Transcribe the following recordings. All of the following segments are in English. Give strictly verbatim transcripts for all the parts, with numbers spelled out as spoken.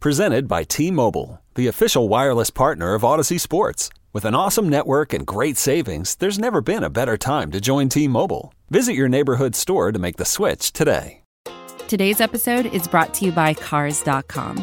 Presented by T-Mobile, the official wireless partner of Odyssey Sports. With an awesome network and great savings, there's never been a better time to join T-Mobile. Visit your neighborhood store to make the switch today. Today's episode is brought to you by Cars dot com.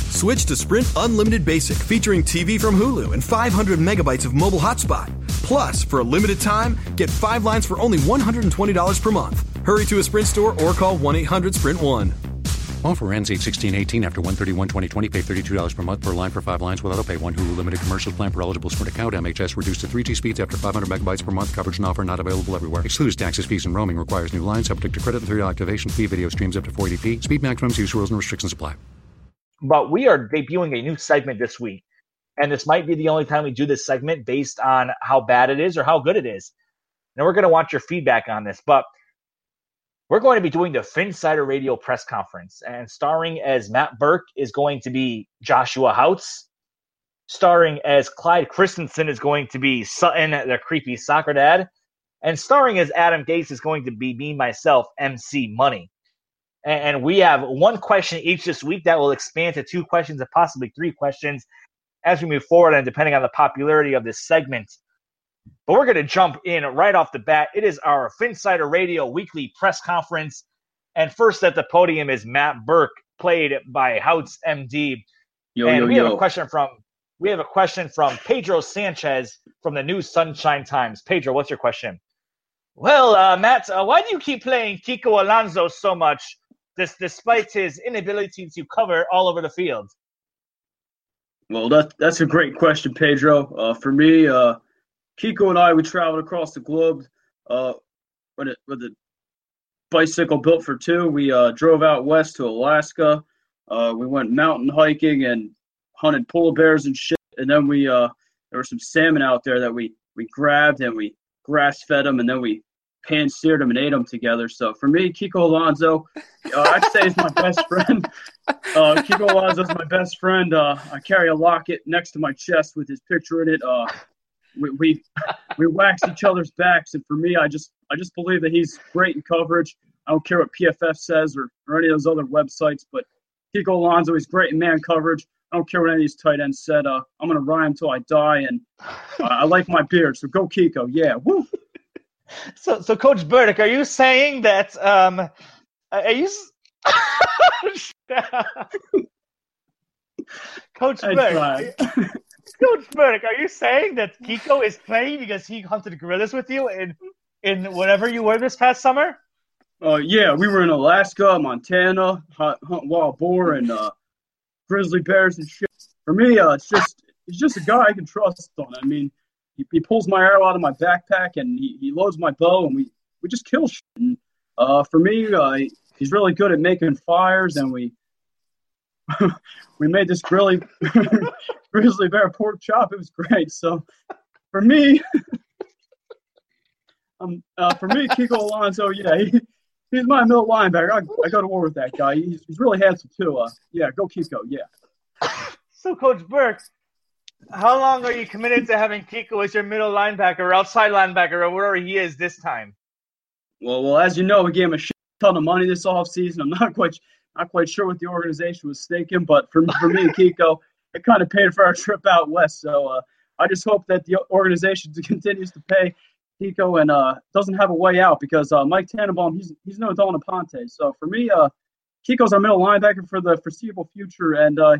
Switch to Sprint Unlimited Basic, featuring T V from Hulu and five hundred megabytes of mobile hotspot. Plus, for a limited time, get five lines for only one hundred twenty dollars per month. Hurry to a Sprint store or call one eight hundred Sprint one. Offer ends eight sixteen eighteen after one thirty-one twenty twenty. Pay thirty-two dollars per month per line for five lines with auto pay. One Hulu limited commercial plan per eligible Sprint account. M H S reduced to three G speeds after five hundred megabytes per month. Coverage and offer not available everywhere. Excludes taxes, fees, and roaming. Requires new lines. Subject to credit and three dollars activation fee. Video streams up to four eighty p. Speed maximums, use rules, and restrictions apply. But we are debuting a new segment this week, and this might be the only time we do this segment based on how bad it is or how good it is. Now, we're going to want your feedback on this, but we're going to be doing the Phinsider Radio press conference, and starring as Matt Burke is going to be Joshua Houtz. Starring as Clyde Christensen is going to be Sutton, the creepy soccer dad. And starring as Adam Gase is going to be me, myself, M C Money. And we have one question each this week that will expand to two questions and possibly three questions as we move forward, and depending on the popularity of this segment. But we're going to jump in right off the bat. It is our Phinsider Radio weekly press conference. And first at the podium is Matt Burke, played by Houtz M D. Yo, and yo, we, have yo. a question from, we have a question from Pedro Sanchez from the New Sunshine Times. Pedro, what's your question? Well, uh, Matt, uh, why do you keep playing Kiko Alonso so much? This, despite his inability to cover all over the field? Well, that, that's a great question, Pedro. Uh, for me, uh, Kiko and I, we traveled across the globe uh, with, a, with a bicycle built for two. We uh, drove out west to Alaska. Uh, we went mountain hiking and hunted polar bears and shit. And then we uh, there were some salmon out there that we, we grabbed and we grass-fed them, and then we pan-seared them and ate them together. So for me, Kiko Alonso, uh, I'd say is my best friend. Uh, Kiko Alonso is my best friend. Uh, I carry a locket next to my chest with his picture in it. Uh, we, we we wax each other's backs, and for me, I just I just believe that he's great in coverage. I don't care what P F F says or, or any of those other websites, but Kiko Alonso, he's great in man coverage. I don't care what any of these tight ends said. Uh, I'm going to ride him till I die, and uh, I like my beard, so go Kiko. Yeah, woo! So, so Coach Burdick, are you saying that? Um, are you, Coach Burdick? Coach Burdick, are you saying that Kiko is playing because he hunted gorillas with you in in whatever you were this past summer? Uh, yeah, we were in Alaska, Montana, hunt, hunt wild boar and uh, grizzly bears and shit. For me, uh, it's just it's just a guy I can trust on. I mean. He, he pulls my arrow out of my backpack, and he, he loads my bow, and we, we just kill shit. And, uh, for me, uh, he's really good at making fires, and we we made this grizzly, grizzly bear pork chop. It was great. So for me, um, uh, for me, Kiko Alonso, yeah, he, he's my middle linebacker. I, I go to war with that guy. He's, he's really handsome too. Uh, yeah, go Kiko. Yeah. So Coach Burke, how long are you committed to having Kiko as your middle linebacker or outside linebacker or wherever he is this time? Well, well, as you know, we gave him a shit ton of money this offseason. I'm not quite not quite sure what the organization was thinking, but for, for me and Kiko, it kind of paid for our trip out west. So uh, I just hope that the organization continues to pay Kiko and uh, doesn't have a way out because uh, Mike Tannenbaum, he's, he's no Don Aponte. So for me, uh, Kiko's our middle linebacker for the foreseeable future, and uh,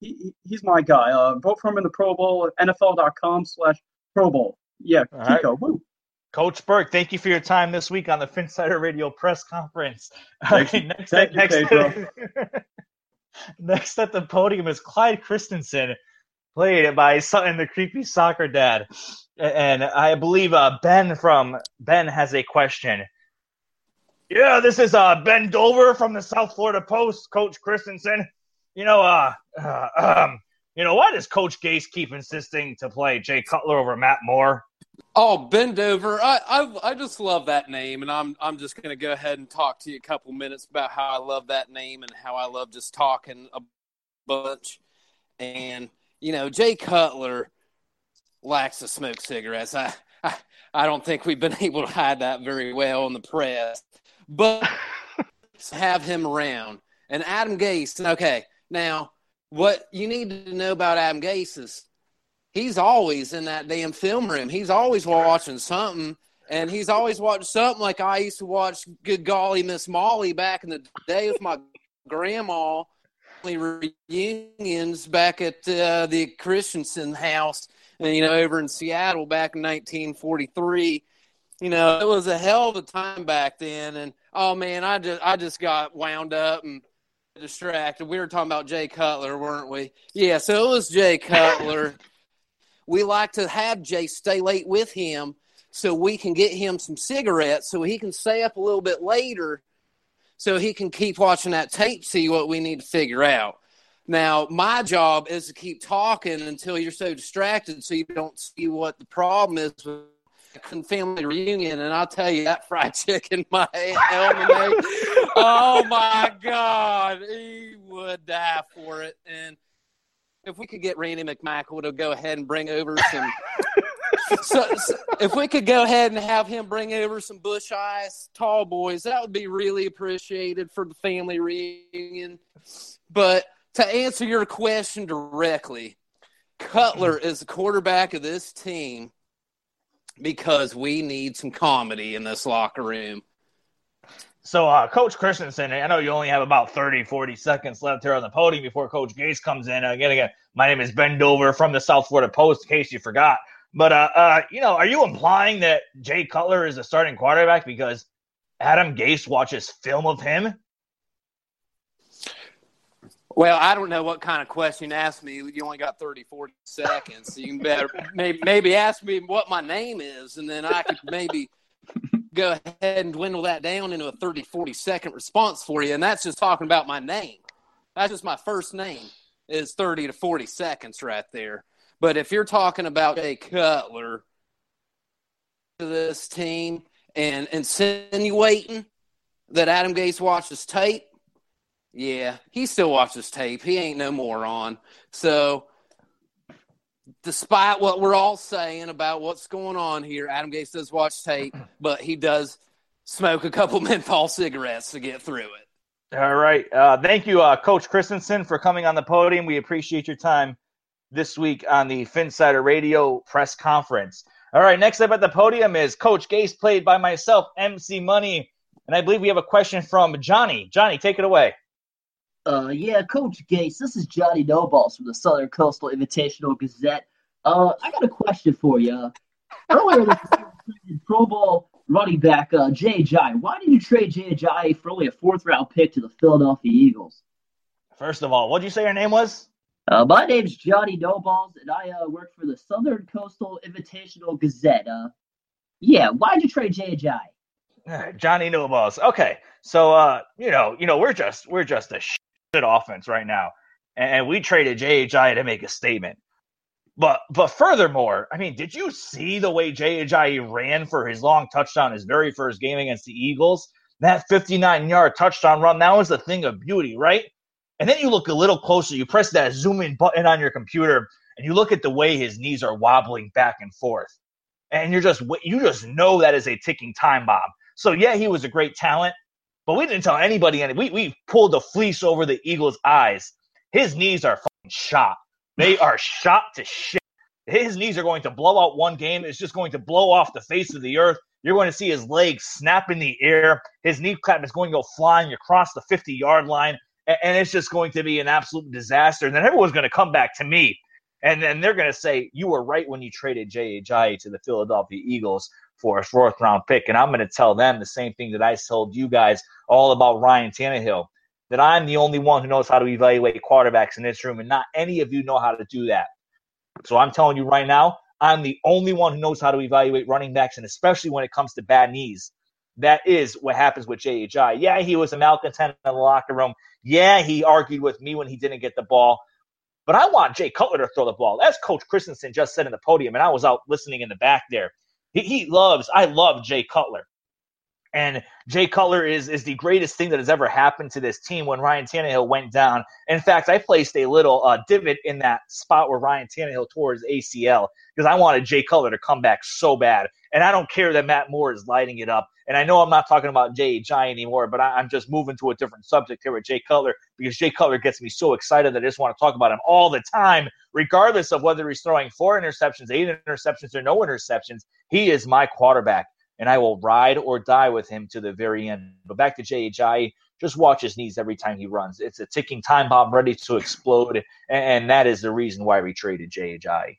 he, he's my guy. Uh, vote for him in the Pro Bowl at N F L dot com slash Pro Bowl. Yeah, all Kiko, right. Woo. Coach Burke, thank you for your time this week on the Phinsider Radio press conference. Thanks. All right, next, thank next, you, next, next at the podium is Clyde Christensen, played by Sutton, the creepy soccer dad. And I believe uh, Ben from Ben has a question. Yeah, this is uh, Ben Dover from the South Florida Post, Coach Christensen. You know, uh, uh, um, you know, why does Coach Gase keep insisting to play Jay Cutler over Matt Moore? Oh, Ben Dover, I, I I just love that name, and I'm I'm just going to go ahead and talk to you a couple minutes about how I love that name and how I love just talking a bunch. And you know, Jay Cutler likes to smoke cigarettes. I, I I don't think we've been able to hide that very well in the press, but have him around. And Adam Gase, okay, now what you need to know about Adam Gase is he's always in that damn film room. He's always watching something, and he's always watching something like I used to watch Good Golly Miss Molly back in the day with my grandma, reunions back at uh, the Christensen house, and you know, over in Seattle back in nineteen forty-three. You know, it was a hell of a time back then, and oh man, I just I just got wound up and distracted. We were talking about Jay Cutler, weren't we? Yeah, so it was Jay Cutler. We like to have Jay stay late with him so we can get him some cigarettes so he can stay up a little bit later so he can keep watching that tape, see what we need to figure out. Now, my job is to keep talking until you're so distracted so you don't see what the problem is with the family reunion. And I'll tell you, that fried chicken, my almanac, oh, my God, he would die for it. And if we could get Randy McMichael to go ahead and bring over some – so, so if we could go ahead and have him bring over some Bush Ice tall boys, that would be really appreciated for the family reunion. But to answer your question directly, Cutler is the quarterback of this team because we need some comedy in this locker room. So, uh, Coach Christensen, I know you only have about thirty, forty seconds left here on the podium before Coach Gase comes in. Uh, again, again, my name is Ben Dover from the South Florida Post, in case you forgot. But, uh, uh, you know, are you implying that Jay Cutler is a starting quarterback because Adam Gase watches film of him? Well, I don't know what kind of question you asked me. You only got thirty, forty seconds. So you can better maybe, maybe ask me what my name is, and then I could maybe – go ahead and dwindle that down into a thirty, forty second response for you. And that's just talking about my name. That's just my first name is thirty to forty seconds right there. But if you're talking about Jay Cutler to this team and insinuating that Adam Gase watches tape, yeah, he still watches tape. He ain't no moron. So despite what we're all saying about what's going on here, Adam Gase does watch tape, but he does smoke a couple menthol cigarettes to get through it. All right. Uh, thank you, uh, Coach Christensen, for coming on the podium. We appreciate your time this week on the Phinsider Radio press conference. All right, next up at the podium is Coach Gase, played by myself, M C Money. And I believe we have a question from Johnny. Johnny, take it away. Uh, yeah, Coach Gase, this is Johnny Noballs from the Southern Coastal Invitational Gazette. Uh, I got a question for you. Earlier this season, Pro Bowl running back uh, Jay Ajayi. Why did you trade Jay Ajayi for only a fourth-round pick to the Philadelphia Eagles? First of all, what did you say your name was? Uh, my name's Johnny Noballs, and I uh, work for the Southern Coastal Invitational Gazette. Uh, yeah, why did you trade Jay Ajayi? Johnny Noballs. Okay, so uh, you know, you know, we're just we're just a. Sh- offense right now, and we traded Jay Ajayi to make a statement. But but furthermore, I mean, did you see the way Jay Ajayi ran for his long touchdown his very first game against the Eagles? That fifty-nine-yard touchdown run, that was a thing of beauty, right? And then you look a little closer, you press that zoom-in button on your computer, and you look at the way his knees are wobbling back and forth. And you're just you just know that is a ticking time bomb. So, yeah, he was a great talent, but we didn't tell anybody. Any, we we pulled the fleece over the Eagles' eyes. His knees are fucking shot. They are shot to shit. His knees are going to blow out one game. It's just going to blow off the face of the earth. You're going to see his legs snap in the air. His kneecap is going to go flying across the fifty-yard line. and it's just going to be an absolute disaster. And then everyone's going to come back to me, and then they're going to say, you were right when you traded Ajayi to the Philadelphia Eagles for a fourth-round pick. And I'm going to tell them the same thing that I told you guys all about Ryan Tannehill, that I'm the only one who knows how to evaluate quarterbacks in this room, and not any of you know how to do that. So I'm telling you right now, I'm the only one who knows how to evaluate running backs, and especially when it comes to bad knees. That is what happens with Ajayi. Yeah, he was a malcontent in the locker room. Yeah, he argued with me when he didn't get the ball. But I want Jay Cutler to throw the ball. As Coach Christensen just said in the podium, and I was out listening in the back there, he, he loves – I love Jay Cutler. And Jay Cutler is is the greatest thing that has ever happened to this team when Ryan Tannehill went down. In fact, I placed a little uh, divot in that spot where Ryan Tannehill tore his A C L because I wanted Jay Cutler to come back so bad. And I don't care that Matt Moore is lighting it up. And I know I'm not talking about Jay Ajayi anymore, but I, I'm just moving to a different subject here with Jay Cutler because Jay Cutler gets me so excited that I just want to talk about him all the time, regardless of whether he's throwing four interceptions, eight interceptions, or no interceptions. He is my quarterback, and I will ride or die with him to the very end. But back to Jay Ajayi, just watch his knees every time he runs. It's a ticking time bomb ready to explode, and that is the reason why we traded Jay Ajayi.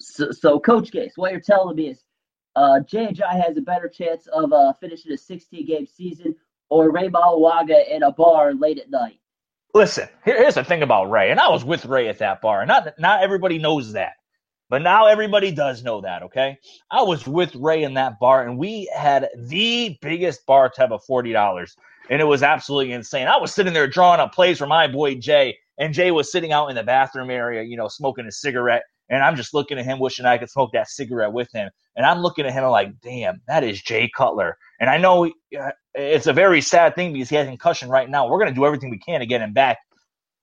So, so Coach Gase, what you're telling me is uh, Jay Ajayi has a better chance of uh, finishing a sixteen-game season or Ray Maualuga in a bar late at night. Listen, here's the thing about Ray, and I was with Ray at that bar, and not not everybody knows that. But now everybody does know that, okay? I was with Ray in that bar, and we had the biggest bar tab of forty dollars, and it was absolutely insane. I was sitting there drawing up plays for my boy Jay, and Jay was sitting out in the bathroom area, you know, smoking a cigarette, and I'm just looking at him wishing I could smoke that cigarette with him. And I'm looking at him like, damn, that is Jay Cutler. And I know it's a very sad thing because he has concussion right now. We're going to do everything we can to get him back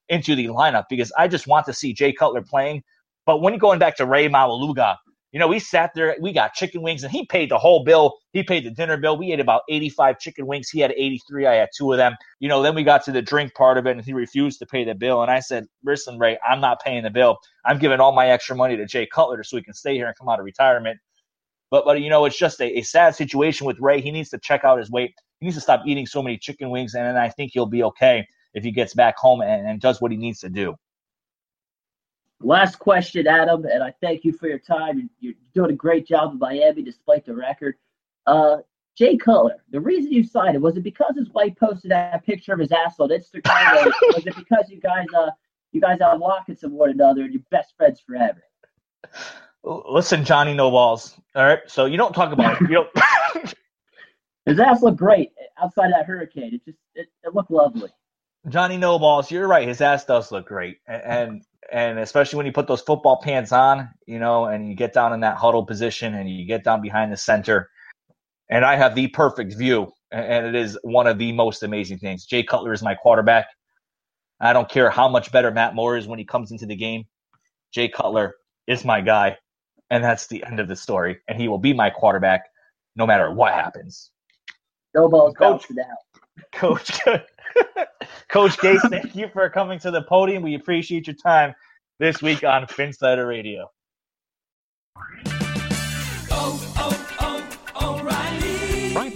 into the lineup because I just want to see Jay Cutler playing. But when going back to Ray Maualuga, you know, we sat there, we got chicken wings, and he paid the whole bill. He paid the dinner bill. We ate about eighty-five chicken wings. He had eighty-three. I had two of them. You know, then we got to the drink part of it, and he refused to pay the bill. And I said, listen, Ray, I'm not paying the bill. I'm giving all my extra money to Jay Cutler so he can stay here and come out of retirement. But, but you know, it's just a, a sad situation with Ray. He needs to check out his weight. He needs to stop eating so many chicken wings, and, and I think he'll be okay if he gets back home and, and does what he needs to do. Last question, Adam, and I thank you for your time. You're doing a great job in Miami, despite the record. Uh, Jay Cutler, the reason you signed him, was it because his wife posted that picture of his ass on Instagram? Was it because you guys uh, you guys are locking some one another and you're best friends forever? Listen, Johnny Noballs, all right? So you don't talk about it. You don't... His ass looked great outside that hurricane. It just it, it looked lovely. Johnny Noballs, you're right. His ass does look great. And... and... And especially when you put those football pants on, you know, and you get down in that huddle position and you get down behind the center. And I have the perfect view, and it is one of the most amazing things. Jay Cutler is my quarterback. I don't care how much better Matt Moore is when he comes into the game. Jay Cutler is my guy, and that's the end of the story. And he will be my quarterback no matter what happens. No balls, coach. Coach, Coach Gase, thank you for coming to the podium. We appreciate your time this week on Phinsider Radio. Oh, oh, oh, O'Reilly. Right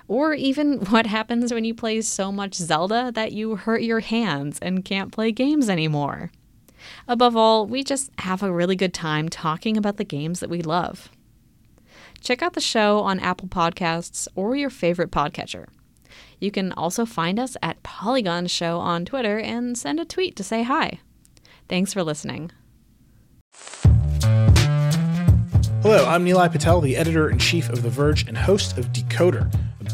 or even what happens when you play so much Zelda that you hurt your hands and can't play games anymore. Above all, we just have a really good time talking about the games that we love. Check out the show on Apple Podcasts or your favorite podcatcher. You can also find us at Polygon Show on Twitter and send a tweet to say hi. Thanks for listening. Hello, I'm Neelai Patel, the editor-in-chief of The Verge and host of Decoder, a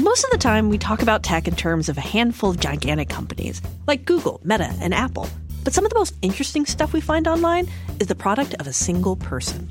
Most of the time, we talk about tech in terms of a handful of gigantic companies like Google, Meta, and Apple. But some of the most interesting stuff we find online is the product of a single person.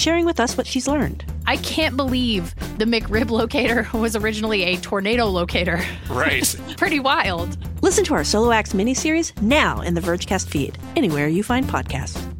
sharing with us what she's learned. I can't believe the McRib locator was originally a tornado locator. Right. Pretty wild. Listen to our Solo Acts miniseries now in the Vergecast feed, anywhere you find podcasts.